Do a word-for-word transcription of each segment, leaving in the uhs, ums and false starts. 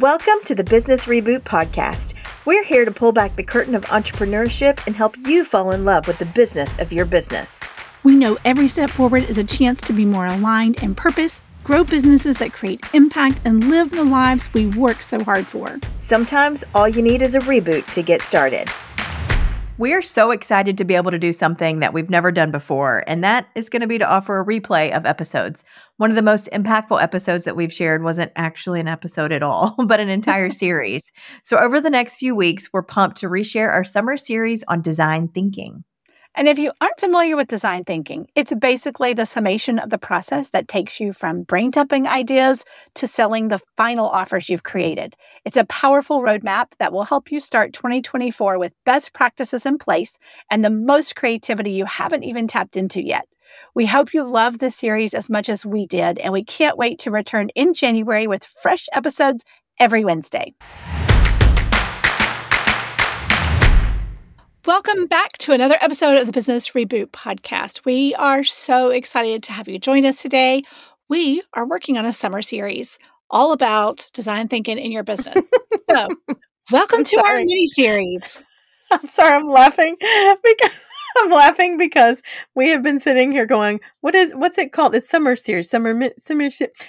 Welcome to the Business Reboot Podcast. We're here to pull back the curtain of entrepreneurship and help you fall in love with the business of your business. We know every step forward is a chance to be more aligned in purpose, grow businesses that create impact, and live the lives we work so hard for. Sometimes all you need is a reboot to get started. We're so excited to be able to do something that we've never done before, and that is going to be to offer a replay of episodes. One of the most impactful episodes that we've shared wasn't actually an episode at all, but an entire series. So over the next few weeks, we're pumped to reshare our summer series on design thinking. And if you aren't familiar with design thinking, it's basically the summation of the process that takes you from brain-dumping ideas to selling the final offers you've created. It's a powerful roadmap that will help you start twenty twenty-four with best practices in place and the most creativity you haven't even tapped into yet. We hope you love this series as much as we did, and we can't wait to return in January with fresh episodes every Wednesday. Welcome back to another episode of the Business Reboot Podcast. We are so excited to have you join us today. We are working on a summer series all about design thinking in your business. So, welcome I'm to sorry. our mini series. I'm sorry, I'm laughing because I'm laughing because we have been sitting here going, "What is what's it called? It's summer series, summer summer.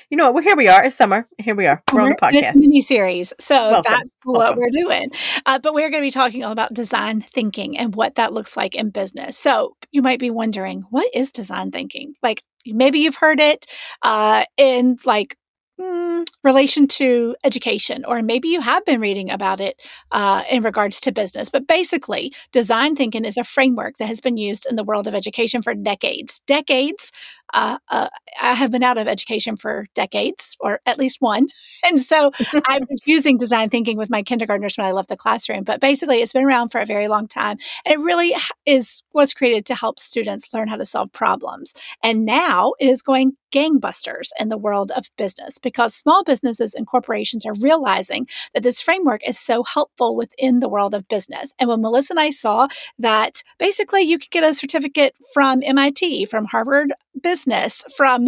You know what? Well, here we are. It's summer. Here we are. We're, we're on the podcast mini series. So welcome. that's welcome. what we're doing. Uh, but we're going to be talking all about design thinking and what that looks like in business. So you might be wondering, what is design thinking? Like maybe you've heard it uh, in like. Mm, relation to education, or maybe you have been reading about it uh, in regards to business. But basically, design thinking is a framework that has been used in the world of education for decades. Decades. Uh, uh, I have been out of education for decades, or at least one. And so I was using design thinking with my kindergartners when I left the classroom. But basically, it's been around for a very long time. And it really is was created to help students learn how to solve problems. And now it is going gangbusters in the world of business, because small businesses and corporations are realizing that this framework is so helpful within the world of business. And when Melissa and I saw that basically you could get a certificate from M I T, from Harvard Business, from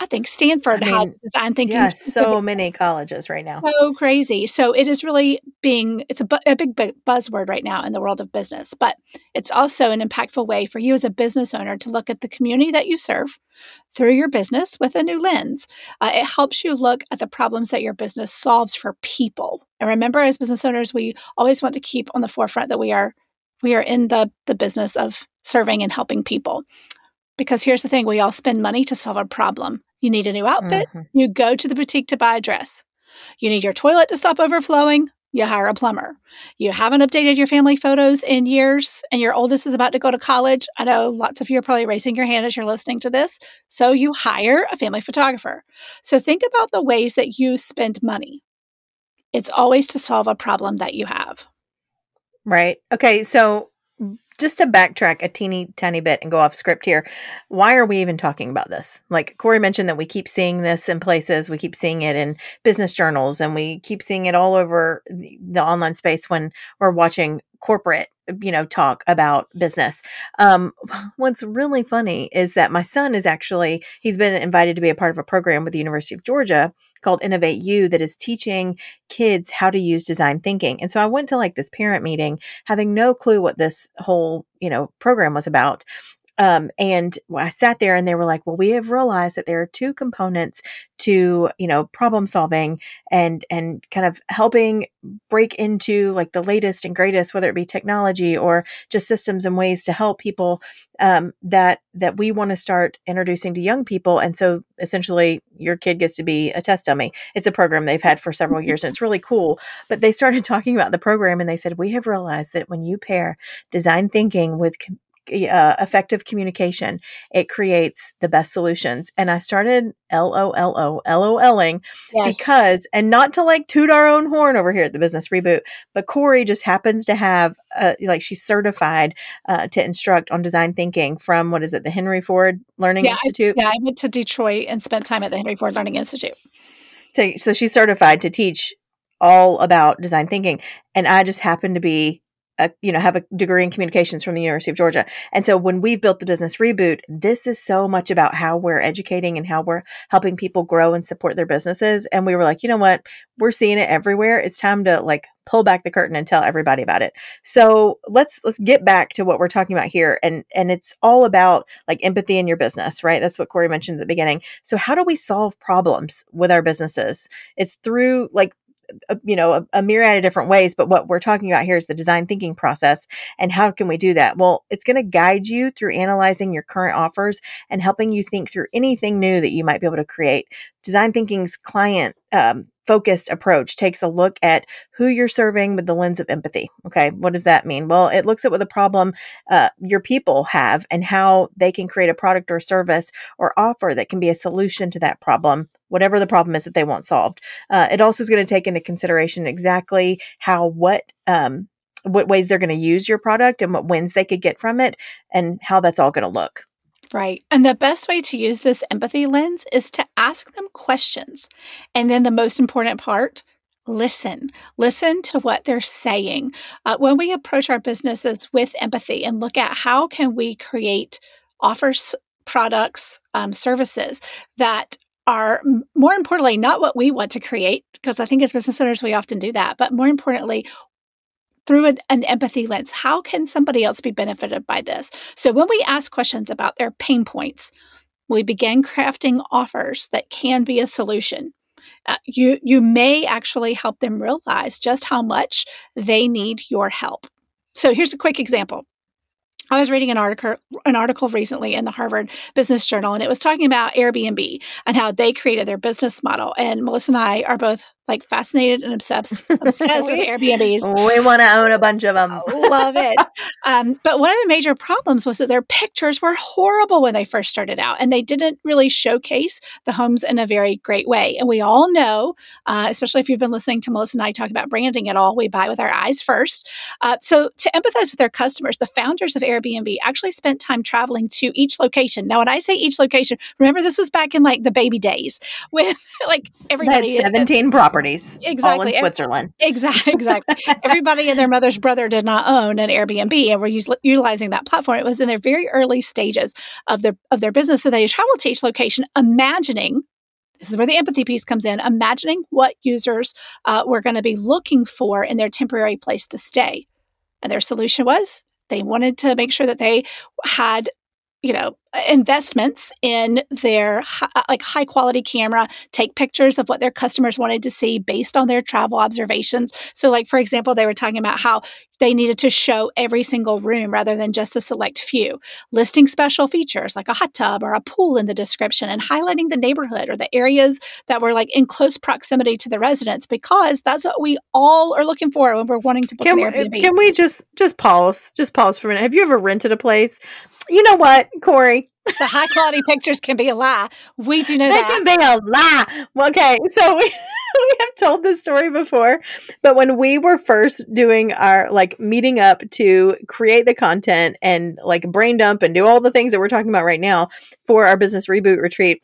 I think Stanford I mean, has design thinking. Yes, yeah, so many colleges right now. So crazy. So it is really being, it's a, bu- a big bu- buzzword right now in the world of business, but it's also an impactful way for you as a business owner to look at the community that you serve through your business with a new lens. Uh, it helps you look at the problems that your business solves for people. And remember, as business owners, we always want to keep on the forefront that we are we are in the, the business of serving and helping people. Because here's the thing, we all spend money to solve a problem. You need a new outfit, mm-hmm. you go to the boutique to buy a dress. You need your toilet to stop overflowing, you hire a plumber. You haven't updated your family photos in years, and your oldest is about to go to college. I know lots of you are probably raising your hand as you're listening to this. So you hire a family photographer. So think about the ways that you spend money. It's always to solve a problem that you have. Right. Okay, so just to backtrack a teeny tiny bit and go off script here, why are we even talking about this? Like Corey mentioned that we keep seeing this in places, we keep seeing it in business journals, and we keep seeing it all over the online space when we're watching corporate, you know, talk about business. Um, what's really funny is that my son is actually, he's been invited to be a part of a program with the University of Georgia called Innovate U that is teaching kids how to use design thinking. And so I went to like this parent meeting having no clue what this whole, you know, program was about. Um, and I sat there and they were like, well, we have realized that there are two components to, you know, problem solving and, and kind of helping break into like the latest and greatest, whether it be technology or just systems and ways to help people, um, that, that we want to start introducing to young people. And so essentially your kid gets to be a test dummy. It's a program they've had for several years and it's really cool, but they started talking about the program and they said, we have realized that when you pair design thinking with com- Uh, effective communication, it creates the best solutions. And I started LOLO, LOLing yes. because, and not to like toot our own horn over here at the Business Reboot, but Corey just happens to have, uh, like she's certified uh, to instruct on design thinking from, what is it, the Henry Ford Learning yeah, Institute? I, yeah, I went to Detroit and spent time at the Henry Ford Learning Institute. So, so she's certified to teach all about design thinking. And I just happen to be a, you know, have a degree in communications from the University of Georgia. And so when we've built the Business Reboot, this is so much about how we're educating and how we're helping people grow and support their businesses. And we were like, you know what, we're seeing it everywhere. It's time to like pull back the curtain and tell everybody about it. So let's, let's get back to what we're talking about here. And, and it's all about like empathy in your business, right? That's what Corey mentioned at the beginning. So how do we solve problems with our businesses? It's through like, you know, a, a myriad of different ways. But what we're talking about here is the design thinking process. And how can we do that? Well, it's going to guide you through analyzing your current offers and helping you think through anything new that you might be able to create. Design thinking's client um, focused approach takes a look at who you're serving with the lens of empathy. Okay. What does that mean? Well, it looks at what the problem uh, your people have and how they can create a product or service or offer that can be a solution to that problem, whatever the problem is that they want solved. Uh, it also is going to take into consideration exactly how, what, um, what ways they're going to use your product and what wins they could get from it and how that's all going to look. Right. And the best way to use this empathy lens is to ask them questions. And then the most important part, listen. Listen to what they're saying. Uh, when we approach our businesses with empathy and look at how can we create offers, products, um, services that are, more importantly, not what we want to create, because I think as business owners, we often do that, but more importantly, through an, an empathy lens, how can somebody else be benefited by this? So when we ask questions about their pain points, we begin crafting offers that can be a solution. Uh, you, you may actually help them realize just how much they need your help. So here's a quick example. I was reading an article an article recently in the Harvard Business Journal, and it was talking about Airbnb and how they created their business model. And Melissa and I are both like fascinated and obsessed, obsessed we, with Airbnbs. We want to own a bunch of them. Love it. Um, but one of the major problems was that their pictures were horrible when they first started out, and they didn't really showcase the homes in a very great way. And we all know, uh, especially if you've been listening to Melissa and I talk about branding at all, we buy with our eyes first. Uh, so to empathize with their customers, the founders of Airbnb actually spent time traveling to each location. Now, when I say each location, remember this was back in like the baby days with like everybody. That's seventeen properties. Exactly. All in Switzerland. Exactly. Exactly. Everybody and their mother's brother did not own an Airbnb and were us- utilizing that platform. It was in their very early stages of their, of their business. So they traveled to each location, imagining, this is where the empathy piece comes in, imagining what users uh, were going to be looking for in their temporary place to stay. And their solution was they wanted to make sure that they had, you know, investments in their hi- like high quality camera, take pictures of what their customers wanted to see based on their travel observations. So like, for example, they were talking about how they needed to show every single room rather than just a select few, listing special features like a hot tub or a pool in the description and highlighting the neighborhood or the areas that were like in close proximity to the residents, because that's what we all are looking for when we're wanting to book can an Airbnb. We, can we just, just pause, just pause for a minute. Have you ever rented a place? You know what, Corey? The high quality pictures can be a lie. We do know they that. They can be a lie. Okay. So we, we have told this story before, but when we were first doing our like meeting up to create the content and like brain dump and do all the things that we're talking about right now for our Business Reboot retreat,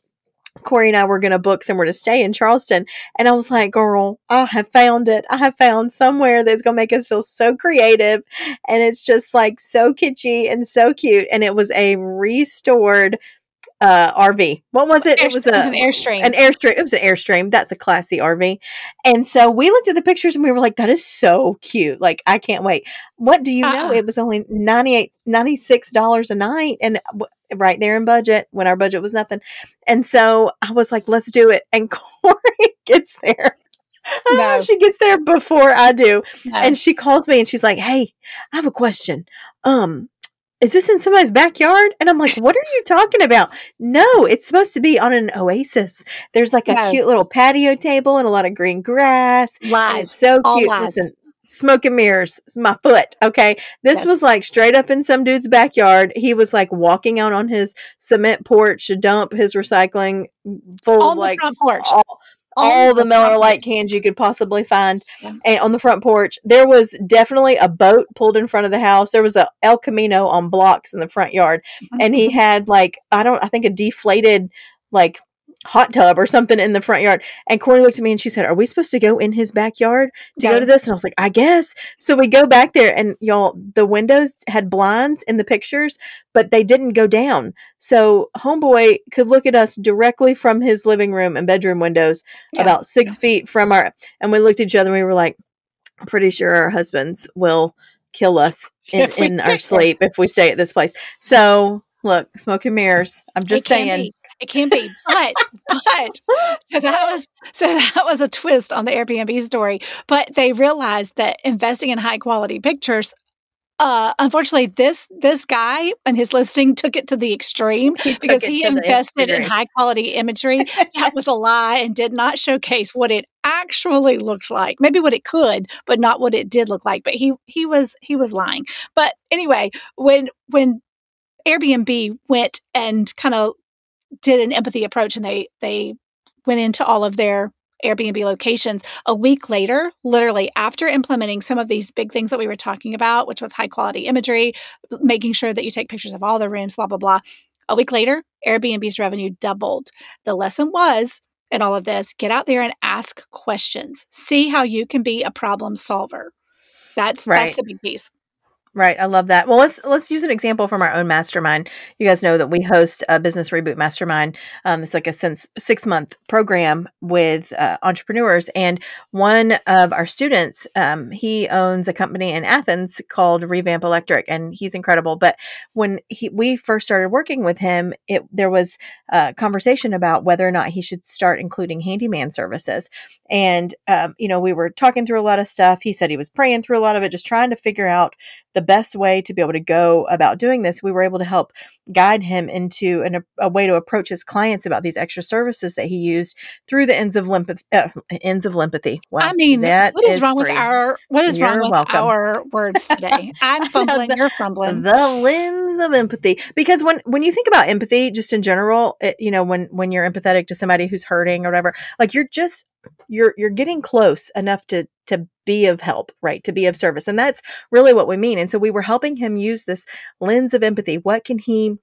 Corey and I were going to book somewhere to stay in Charleston. And I was like, girl, I have found it. I have found somewhere that's going to make us feel so creative. And it's just like so kitschy and so cute. And it was a restored uh, R V. What was it? Air, it was, it was a, an Airstream. An Airstream. It was an Airstream. That's a classy R V. And so we looked at the pictures and we were like, that is so cute. Like, I can't wait. What do you uh-uh. know? It was only ninety-eight, ninety-six dollars a night. And w- right there in budget when our budget was nothing. And so I was like, let's do it. And Corey gets there. No. Oh, she gets there before I do. No. And she calls me and she's like, hey, I have a question. Um, is this in somebody's backyard? And I'm like, what are you talking about? No, it's supposed to be on an oasis. There's like a no. cute little patio table and a lot of green grass. Lies. It's so All cute. Lies. Listen, smoke and mirrors, my foot. Okay. This yes. was like straight up in some dude's backyard. He was like walking out on his cement porch to dump his recycling full on of like front porch. all, all the, the Miller Lite cans you could possibly find. Yeah. And on the front porch, there was definitely a boat pulled in front of the house. There was a El Camino on blocks in the front yard. Mm-hmm. And he had like, I don't, I think a deflated, like, hot tub or something in the front yard. And Corey looked at me and she said, are we supposed to go in his backyard to yes. go to this? And I was like, I guess. So we go back there and y'all, the windows had blinds in the pictures, but they didn't go down. So homeboy could look at us directly from his living room and bedroom windows yeah. about six yeah. feet from our, and we looked at each other and we were like, I'm pretty sure our husbands will kill us in, in our sleep if we stay at this place. So look, smoke and mirrors. I'm just saying. Be. It can be, but but so that was so that was a twist on the Airbnb story. But they realized that investing in high quality pictures. Uh, unfortunately, this this guy and his listing took it to the extreme he because he invested in high quality imagery that was a lie and did not showcase what it actually looked like. Maybe what it could, but not what it did look like. But he he was he was lying. But anyway, when when Airbnb went and kind of did an empathy approach and they they went into all of their Airbnb locations. A week later, literally after implementing some of these big things that we were talking about, which was high quality imagery, making sure that you take pictures of all the rooms, blah, blah, blah. A week later, Airbnb's revenue doubled. The lesson was, in all of this, get out there and ask questions. See how you can be a problem solver. That's right. That's the big piece. Right. I love that. Well, let's let's use an example from our own mastermind. You guys know that we host a Business Reboot Mastermind. Um, it's like a six-month program with uh, entrepreneurs. And one of our students, um, he owns a company in Athens called Revamp Electric, and he's incredible. But when he, we first started working with him, it, there was a conversation about whether or not he should start including handyman services. And, um, you know, we were talking through a lot of stuff. He said he was praying through a lot of it, just trying to figure out the best way to be able to go about doing this. We were able to help guide him into an, a, a way to approach his clients about these extra services that he used through the ends of lympathy. Uh, ends of lympathy. Wow, I mean, that what is, is wrong free. with our what is you're wrong with welcome. our words today? I'm fumbling. the, you're fumbling. The lens of empathy, because when when you think about empathy, just in general, it, you know, when when you're empathetic to somebody who's hurting or whatever, like you're just. You're you're getting close enough to to be of help, right? To be of service. And that's really what we mean. And so we were helping him use this lens of empathy. What can he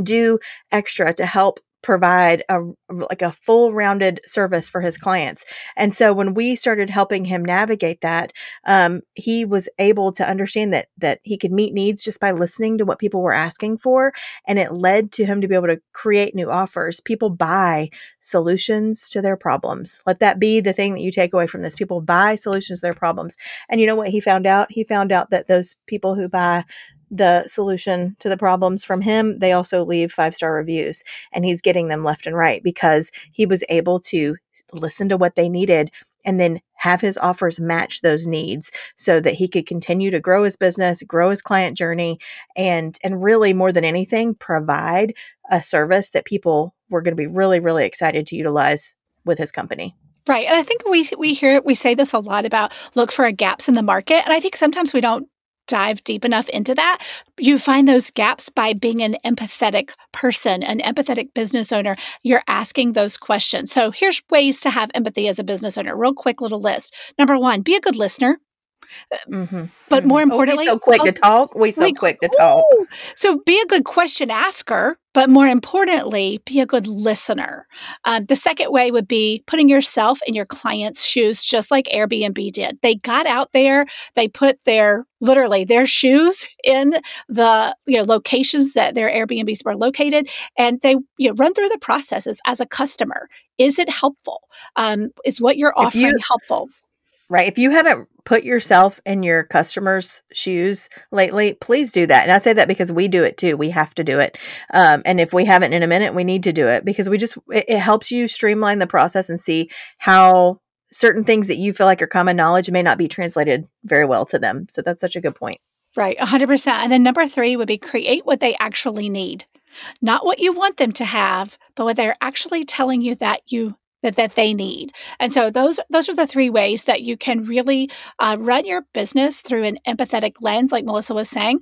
do extra to help provide a like a full rounded service for his clients? And so when we started helping him navigate that, um, he was able to understand that that he could meet needs just by listening to what people were asking for. And it led to him to be able to create new offers. People buy solutions to their problems. Let that be the thing that you take away from this. People buy solutions to their problems. And you know what he found out? He found out that those people who buy the solution to the problems from him, they also leave five-star reviews, and he's getting them left and right because he was able to listen to what they needed and then have his offers match those needs so that he could continue to grow his business, grow his client journey, and, and really more than anything, provide a service that people were going to be really, really excited to utilize with his company. Right. And I think we, we hear, we say this a lot about look for gaps in the market. And I think sometimes we don't dive deep enough into that. You find those gaps by being an empathetic person, an empathetic business owner. You're asking those questions. So here's ways to have empathy as a business owner. Real quick little list. Number one, be a good listener. Mm-hmm. But mm-hmm. more importantly, oh, we so quick to talk. We so we, quick to talk. Ooh. So be a good question asker, but more importantly, be a good listener. Um, the second way would be putting yourself in your client's shoes, just like Airbnb did. They got out there, they put their literally their shoes in the you know locations that their Airbnbs were located, and they you know run through the processes as a customer. Is it helpful? Um, is what you're offering you, helpful? Right. If you haven't put yourself in your customers' shoes lately, please do that. And I say that because we do it too. We have to do it. Um, and if we haven't in a minute, we need to do it because we just, it, it helps you streamline the process and see how certain things that you feel like are common knowledge may not be translated very well to them. So that's such a good point. Right. A hundred percent. And then number three would be create what they actually need, not what you want them to have, but what they're actually telling you that you That, that they need. And so those those are the three ways that you can really uh, run your business through an empathetic lens, like Melissa was saying.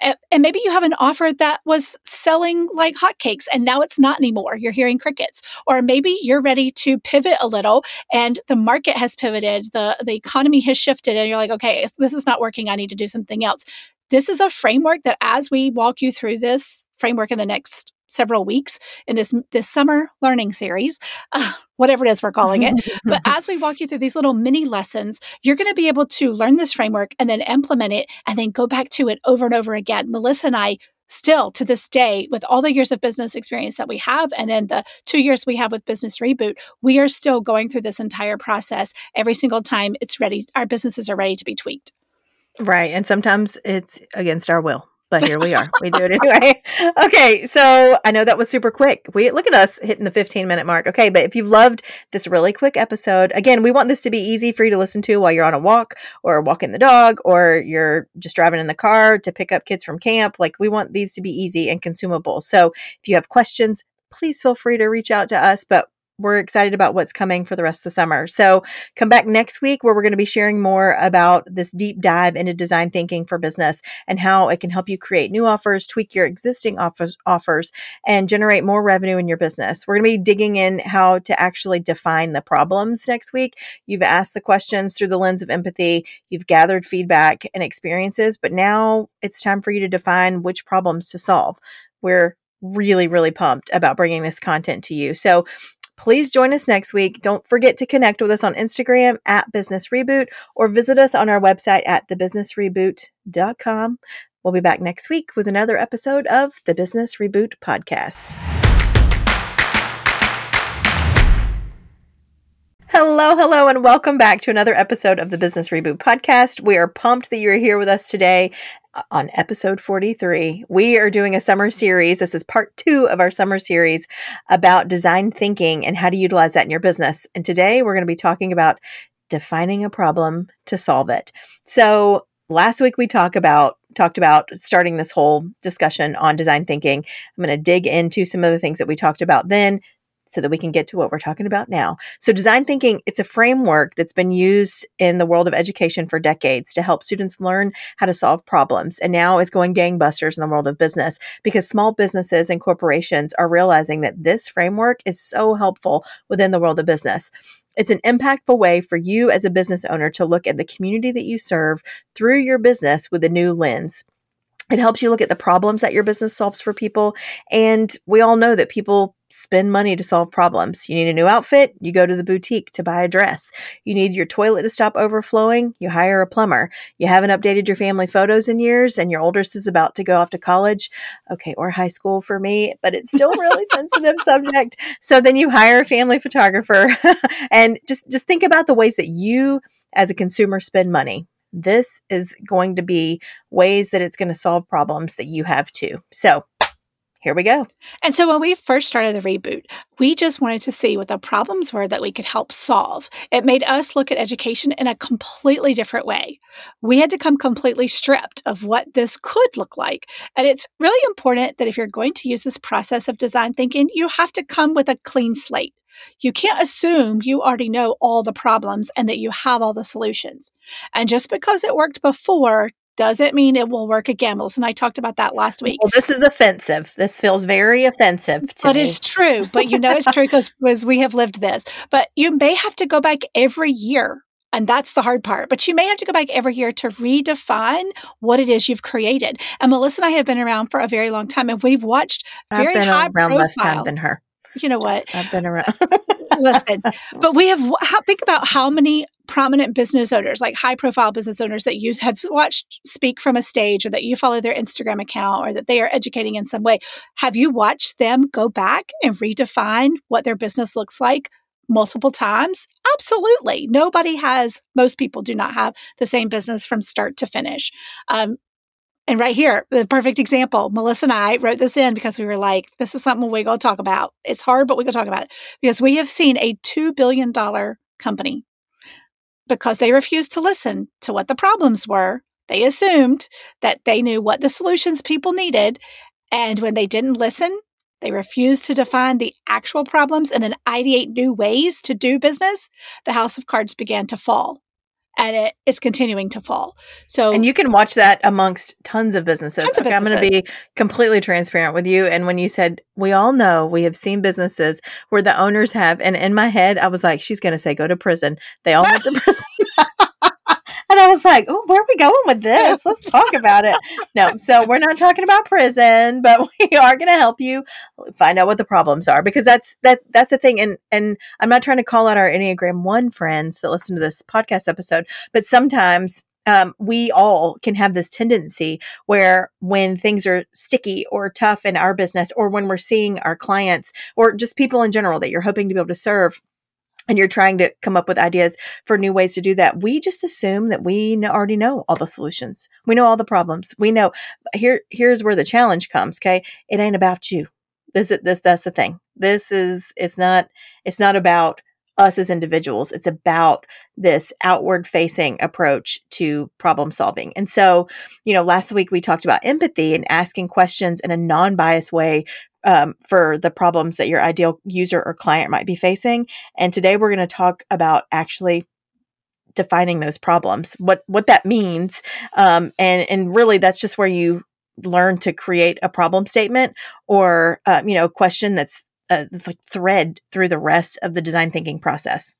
And, and maybe you have an offer that was selling like hotcakes and now it's not anymore. You're hearing crickets. Or maybe you're ready to pivot a little and the market has pivoted, the, the economy has shifted and you're like, okay, if this is not working, I need to do something else. This is a framework that as we walk you through this framework in the next several weeks in this this summer learning series, uh, whatever it is we're calling it. But as we walk you through these little mini lessons, you're going to be able to learn this framework and then implement it and then go back to it over and over again. Melissa and I still to this day, with all the years of business experience that we have, and then the two years we have with Business Reboot, we are still going through this entire process every single time it's ready. Our businesses are ready to be tweaked. Right. And sometimes it's against our will, but here we are. We do it anyway. Okay. So I know that was super quick. We look at us hitting the fifteen minute mark. Okay. But if you've loved this really quick episode, again, we want this to be easy for you to listen to while you're on a walk or walking the dog, or you're just driving in the car to pick up kids from camp. Like, we want these to be easy and consumable. So if you have questions, please feel free to reach out to us, but we're excited about what's coming for the rest of the summer. So come back next week, where we're going to be sharing more about this deep dive into design thinking for business and how it can help you create new offers, tweak your existing offers, offers, and generate more revenue in your business. We're going to be digging in how to actually define the problems next week. You've asked the questions through the lens of empathy. You've gathered feedback and experiences, but now it's time for you to define which problems to solve. We're really, really pumped about bringing this content to you. So please join us next week. Don't forget to connect with us on Instagram at Business Reboot, or visit us on our website at the business reboot dot com. We'll be back next week with another episode of the Business Reboot Podcast. Hello, hello, and welcome back to another episode of the Business Reboot Podcast. We are pumped that you're here with us today. On episode forty-three, we are doing a summer series. This is part two of our summer series about design thinking and how to utilize that in your business. And today we're going to be talking about defining a problem to solve it. So last week we talked about talked about starting this whole discussion on design thinking. I'm going to dig into some of the things that we talked about then, so that we can get to what we're talking about now. So design thinking, it's a framework that's been used in the world of education for decades to help students learn how to solve problems. And now it's going gangbusters in the world of business, because small businesses and corporations are realizing that this framework is so helpful within the world of business. It's an impactful way for you as a business owner to look at the community that you serve through your business with a new lens. It helps you look at the problems that your business solves for people. And we all know that people spend money to solve problems. You need a new outfit, you go to the boutique to buy a dress. You need your toilet to stop overflowing, you hire a plumber. You haven't updated your family photos in years, and your oldest is about to go off to college, okay, or high school for me, but it's still a really sensitive subject. So then you hire a family photographer. And just, just think about the ways that you as a consumer spend money. This is going to be ways that it's going to solve problems that you have too. So here we go. And so when we first started the reboot, we just wanted to see what the problems were that we could help solve. It made us look at education in a completely different way. We had to come completely stripped of what this could look like. And it's really important that if you're going to use this process of design thinking, you have to come with a clean slate. You can't assume you already know all the problems and that you have all the solutions. And just because it worked before doesn't mean it will work again. Melissa and I talked about that last week. Well, this is offensive. This feels very offensive to me. But it's true. But you know it's true because we have lived this. But you may have to go back every year. And that's the hard part. But you may have to go back every year to redefine what it is you've created. And Melissa and I have been around for a very long time. And we've watched very high profile. I've been around less time than her. You know what? Yes, I've been around. Listen, but we have, how, think about how many prominent business owners, like high profile business owners that you have watched speak from a stage, or that you follow their Instagram account, or that they are educating in some way. Have you watched them go back and redefine what their business looks like multiple times? Absolutely. Nobody has, most people do not have the same business from start to finish. Um, and right here, the perfect example, Melissa and I wrote this in because we were like, this is something we're going to talk about. It's hard, but we're going to talk about it, because we have seen a two billion dollars company, because they refused to listen to what the problems were. They assumed that they knew what the solutions people needed. And when they didn't listen, they refused to define the actual problems and then ideate new ways to do business. The house of cards began to fall. And it is continuing to fall. So, and you can watch that amongst tons of businesses. Tons of okay, businesses. I'm going to be completely transparent with you. And when you said, we all know, we have seen businesses where the owners have, and in my head, I was like, she's going to say, go to prison. They all went to prison. And I was like, oh, where are we going with this? Let's talk about it. No, so we're not talking about prison, but we are going to help you find out what the problems are, because that's that that's the thing. And and I'm not trying to call out our Enneagram one friends that listen to this podcast episode, but sometimes um, we all can have this tendency where when things are sticky or tough in our business, or when we're seeing our clients or just people in general that you're hoping to be able to serve, and you're trying to come up with ideas for new ways to do that, we just assume that we already know all the solutions. We know all the problems. We know here, here's where the challenge comes. Okay. It ain't about you. This is this, that's the thing. This is, it's not, it's not about us as individuals. It's about this outward facing approach to problem solving. And so, you know, last week we talked about empathy and asking questions in a non-biased way Um, for the problems that your ideal user or client might be facing. And today we're going to talk about actually defining those problems, what what that means. Um, and, and really, that's just where you learn to create a problem statement or, uh, you know, a question that's uh, like thread through the rest of the design thinking process.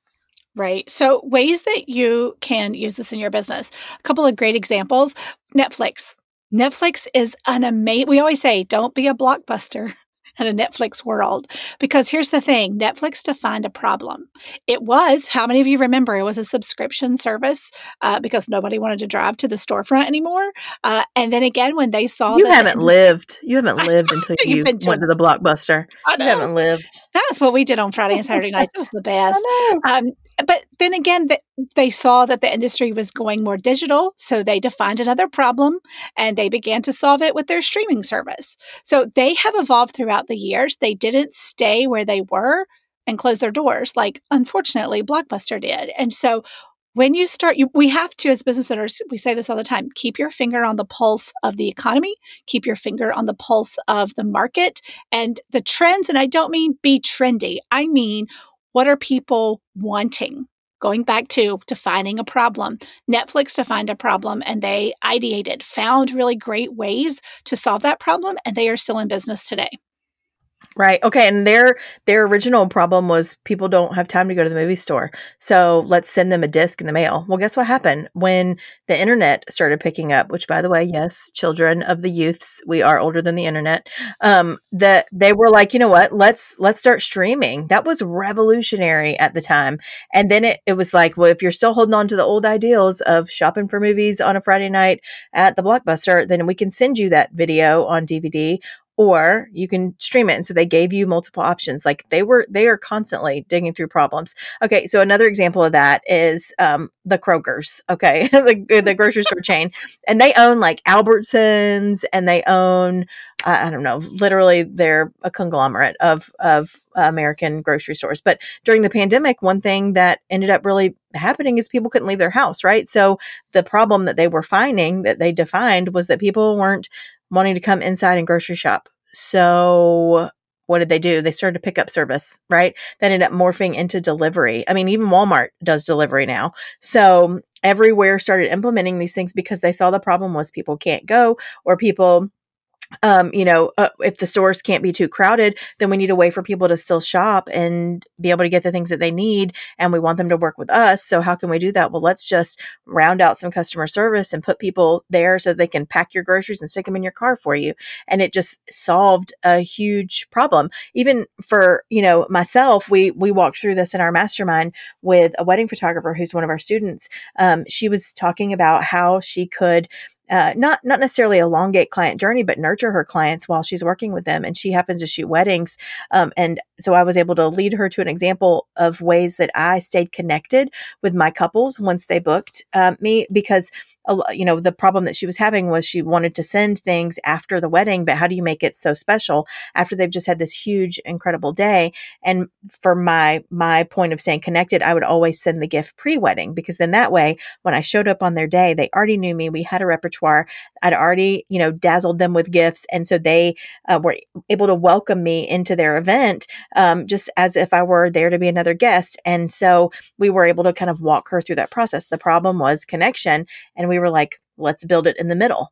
Right. So ways that you can use this in your business. A couple of great examples. Netflix. Netflix is an amazing, we always say, don't be a Blockbuster in a Netflix world. Because here's the thing, Netflix defined a problem. It was, how many of you remember, it was a subscription service uh, because nobody wanted to drive to the storefront anymore. Uh, and then again, when they saw You haven't it, lived. You haven't lived until you went to the Blockbuster. I know. You haven't lived. That's what we did on Friday and Saturday nights. It was the best. I know. Um, but then again, the, they saw that the industry was going more digital. So they defined another problem and they began to solve it with their streaming service. So they have evolved throughout the years. They didn't stay where they were and close their doors like, unfortunately, Blockbuster did. And so when you start, you, we have to, as business owners, we say this all the time, keep your finger on the pulse of the economy, keep your finger on the pulse of the market and the trends. And I don't mean be trendy. I mean, what are people wanting? Going back to defining a problem. Netflix defined a problem and they ideated, found really great ways to solve that problem. And they are still in business today. Right. Okay. And their their original problem was people don't have time to go to the movie store. So let's send them a disc in the mail. Well, guess what happened when the internet started picking up, which by the way, yes, children of the youths, we are older than the internet, um, that they were like, you know what, let's let's start streaming. That was revolutionary at the time. And then it, it was like, well, if you're still holding on to the old ideals of shopping for movies on a Friday night at the Blockbuster, then we can send you that video on D V D. Or you can stream it. And so they gave you multiple options. Like they were, they are constantly digging through problems. Okay. So another example of that is um, the Kroger's, okay, the, the grocery store chain. And they own like Albertsons and they own, uh, I don't know, literally they're a conglomerate of, of uh, American grocery stores. But during the pandemic, one thing that ended up really happening is people couldn't leave their house, right? So the problem that they were finding that they defined was that people weren't wanting to come inside and grocery shop. So what did they do? They started a pickup service, right? That ended up morphing into delivery. I mean, even Walmart does delivery now. So everywhere started implementing these things because they saw the problem was people can't go or people, um, you know, uh, if the stores can't be too crowded, then we need a way for people to still shop and be able to get the things that they need. And we want them to work with us. So how can we do that? Well, let's just round out some customer service and put people there so they can pack your groceries and stick them in your car for you. And it just solved a huge problem. Even for, you know, myself, we, we walked through this in our mastermind with a wedding photographer who's one of our students. Um, she was talking about how she could Uh, not not necessarily elongate client journey, but nurture her clients while she's working with them. And she happens to shoot weddings. Um, and so I was able to lead her to an example of ways that I stayed connected with my couples once they booked um, me because, uh, you know, the problem that she was having was she wanted to send things after the wedding, but how do you make it so special after they've just had this huge, incredible day? And for my, my point of staying connected, I would always send the gift pre-wedding because then that way, when I showed up on their day, they already knew me. We had a repertoire. I'd already, you know, dazzled them with gifts. And so they uh, were able to welcome me into their event um, just as if I were there to be another guest. And so we were able to kind of walk her through that process. The problem was connection. And we were like, let's build it in the middle.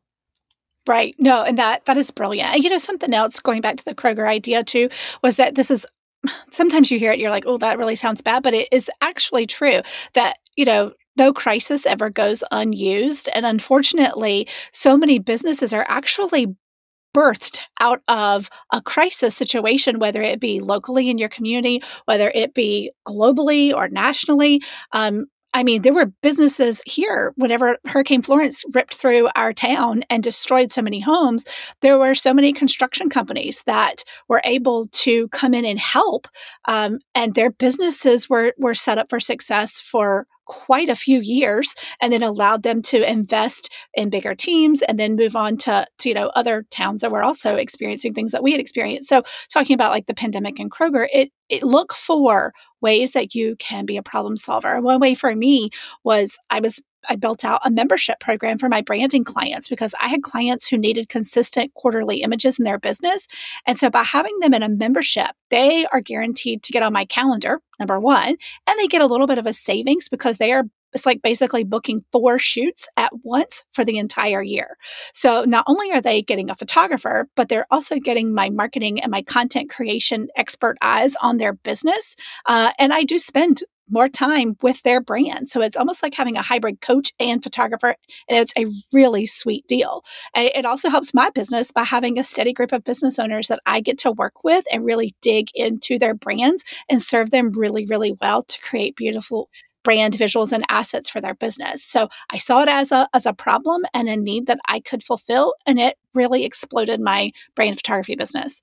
Right. No, and that that is brilliant. And, you know, something else going back to the Kroger idea too, was that this is sometimes you hear it, you're like, oh, that really sounds bad. But it is actually true that, you know, No crisis ever goes unused. And unfortunately, so many businesses are actually birthed out of a crisis situation, whether it be locally in your community, whether it be globally or nationally. Um, I mean, there were businesses here whenever Hurricane Florence ripped through our town and destroyed so many homes. There were so many construction companies that were able to come in and help, um, and their businesses were were set up for success for quite a few years, and then allowed them to invest in bigger teams and then move on to, to, you know, other towns that were also experiencing things that we had experienced. So talking about like the pandemic and Kroger, it, it look for ways that you can be a problem solver. And one way for me was I was I built out a membership program for my branding clients, because I had clients who needed consistent quarterly images in their business. And so by having them in a membership, they are guaranteed to get on my calendar, number one, and they get a little bit of a savings because they are, it's like basically booking four shoots at once for the entire year. So not only are they getting a photographer, but they're also getting my marketing and my content creation expert eyes on their business. Uh, and I do spend more time with their brand. So it's almost like having a hybrid coach and photographer, and it's a really sweet deal. It also helps my business by having a steady group of business owners that I get to work with and really dig into their brands and serve them really, really well to create beautiful brand visuals and assets for their business. So I saw it as a as a problem and a need that I could fulfill, and it really exploded my brand photography business.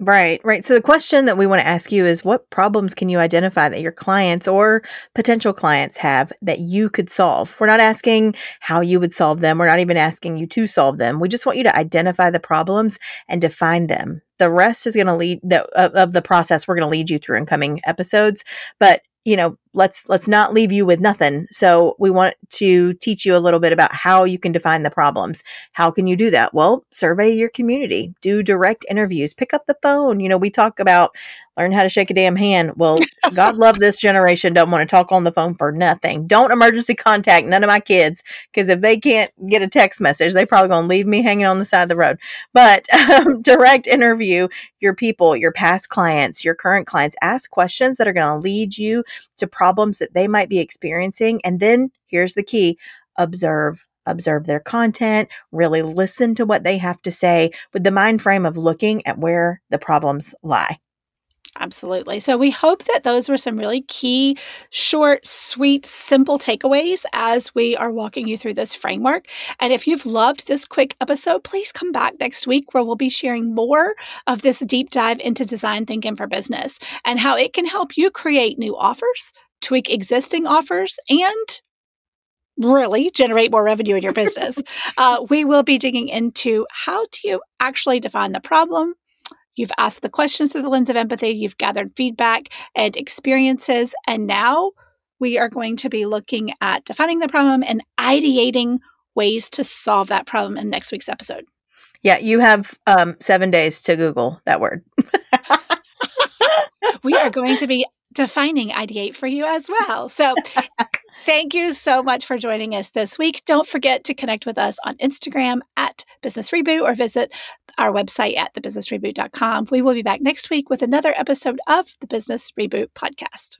Right, right. So the question that we want to ask you is, what problems can you identify that your clients or potential clients have that you could solve? We're not asking how you would solve them. We're not even asking you to solve them. We just want you to identify the problems and define them. The rest is going to lead the, of, of the process we're going to lead you through in coming episodes. But you know, let's let's not leave you with nothing. So we want to teach you a little bit about how you can define the problems. How can you do that? Well, survey your community, do direct interviews, pick up the phone. You know, we talk about learn how to shake a damn hand. Well, God love this generation. Don't want to talk on the phone for nothing. Don't emergency contact none of my kids, because if they can't get a text message, they probably going to leave me hanging on the side of the road. But um, direct interview your people, your past clients, your current clients. Ask questions that are going to lead you to problems that they might be experiencing. And then here's the key, observe, observe their content, really listen to what they have to say with the mind frame of looking at where the problems lie. Absolutely. So we hope that those were some really key, short, sweet, simple takeaways as we are walking you through this framework. And if you've loved this quick episode, please come back next week where we'll be sharing more of this deep dive into design thinking for business and how it can help you create new offers, tweak existing offers, and really generate more revenue in your business. uh, we will be digging into how do you actually define the problem. You've asked the questions through the lens of empathy. You've gathered feedback and experiences. And now we are going to be looking at defining the problem and ideating ways to solve that problem in next week's episode. Yeah, you have um, seven days to Google that word. We are going to be defining ideate for you as well. So thank you so much for joining us this week. Don't forget to connect with us on Instagram at Business Reboot, or visit our website at the business reboot dot com. We will be back next week with another episode of the Business Reboot Podcast.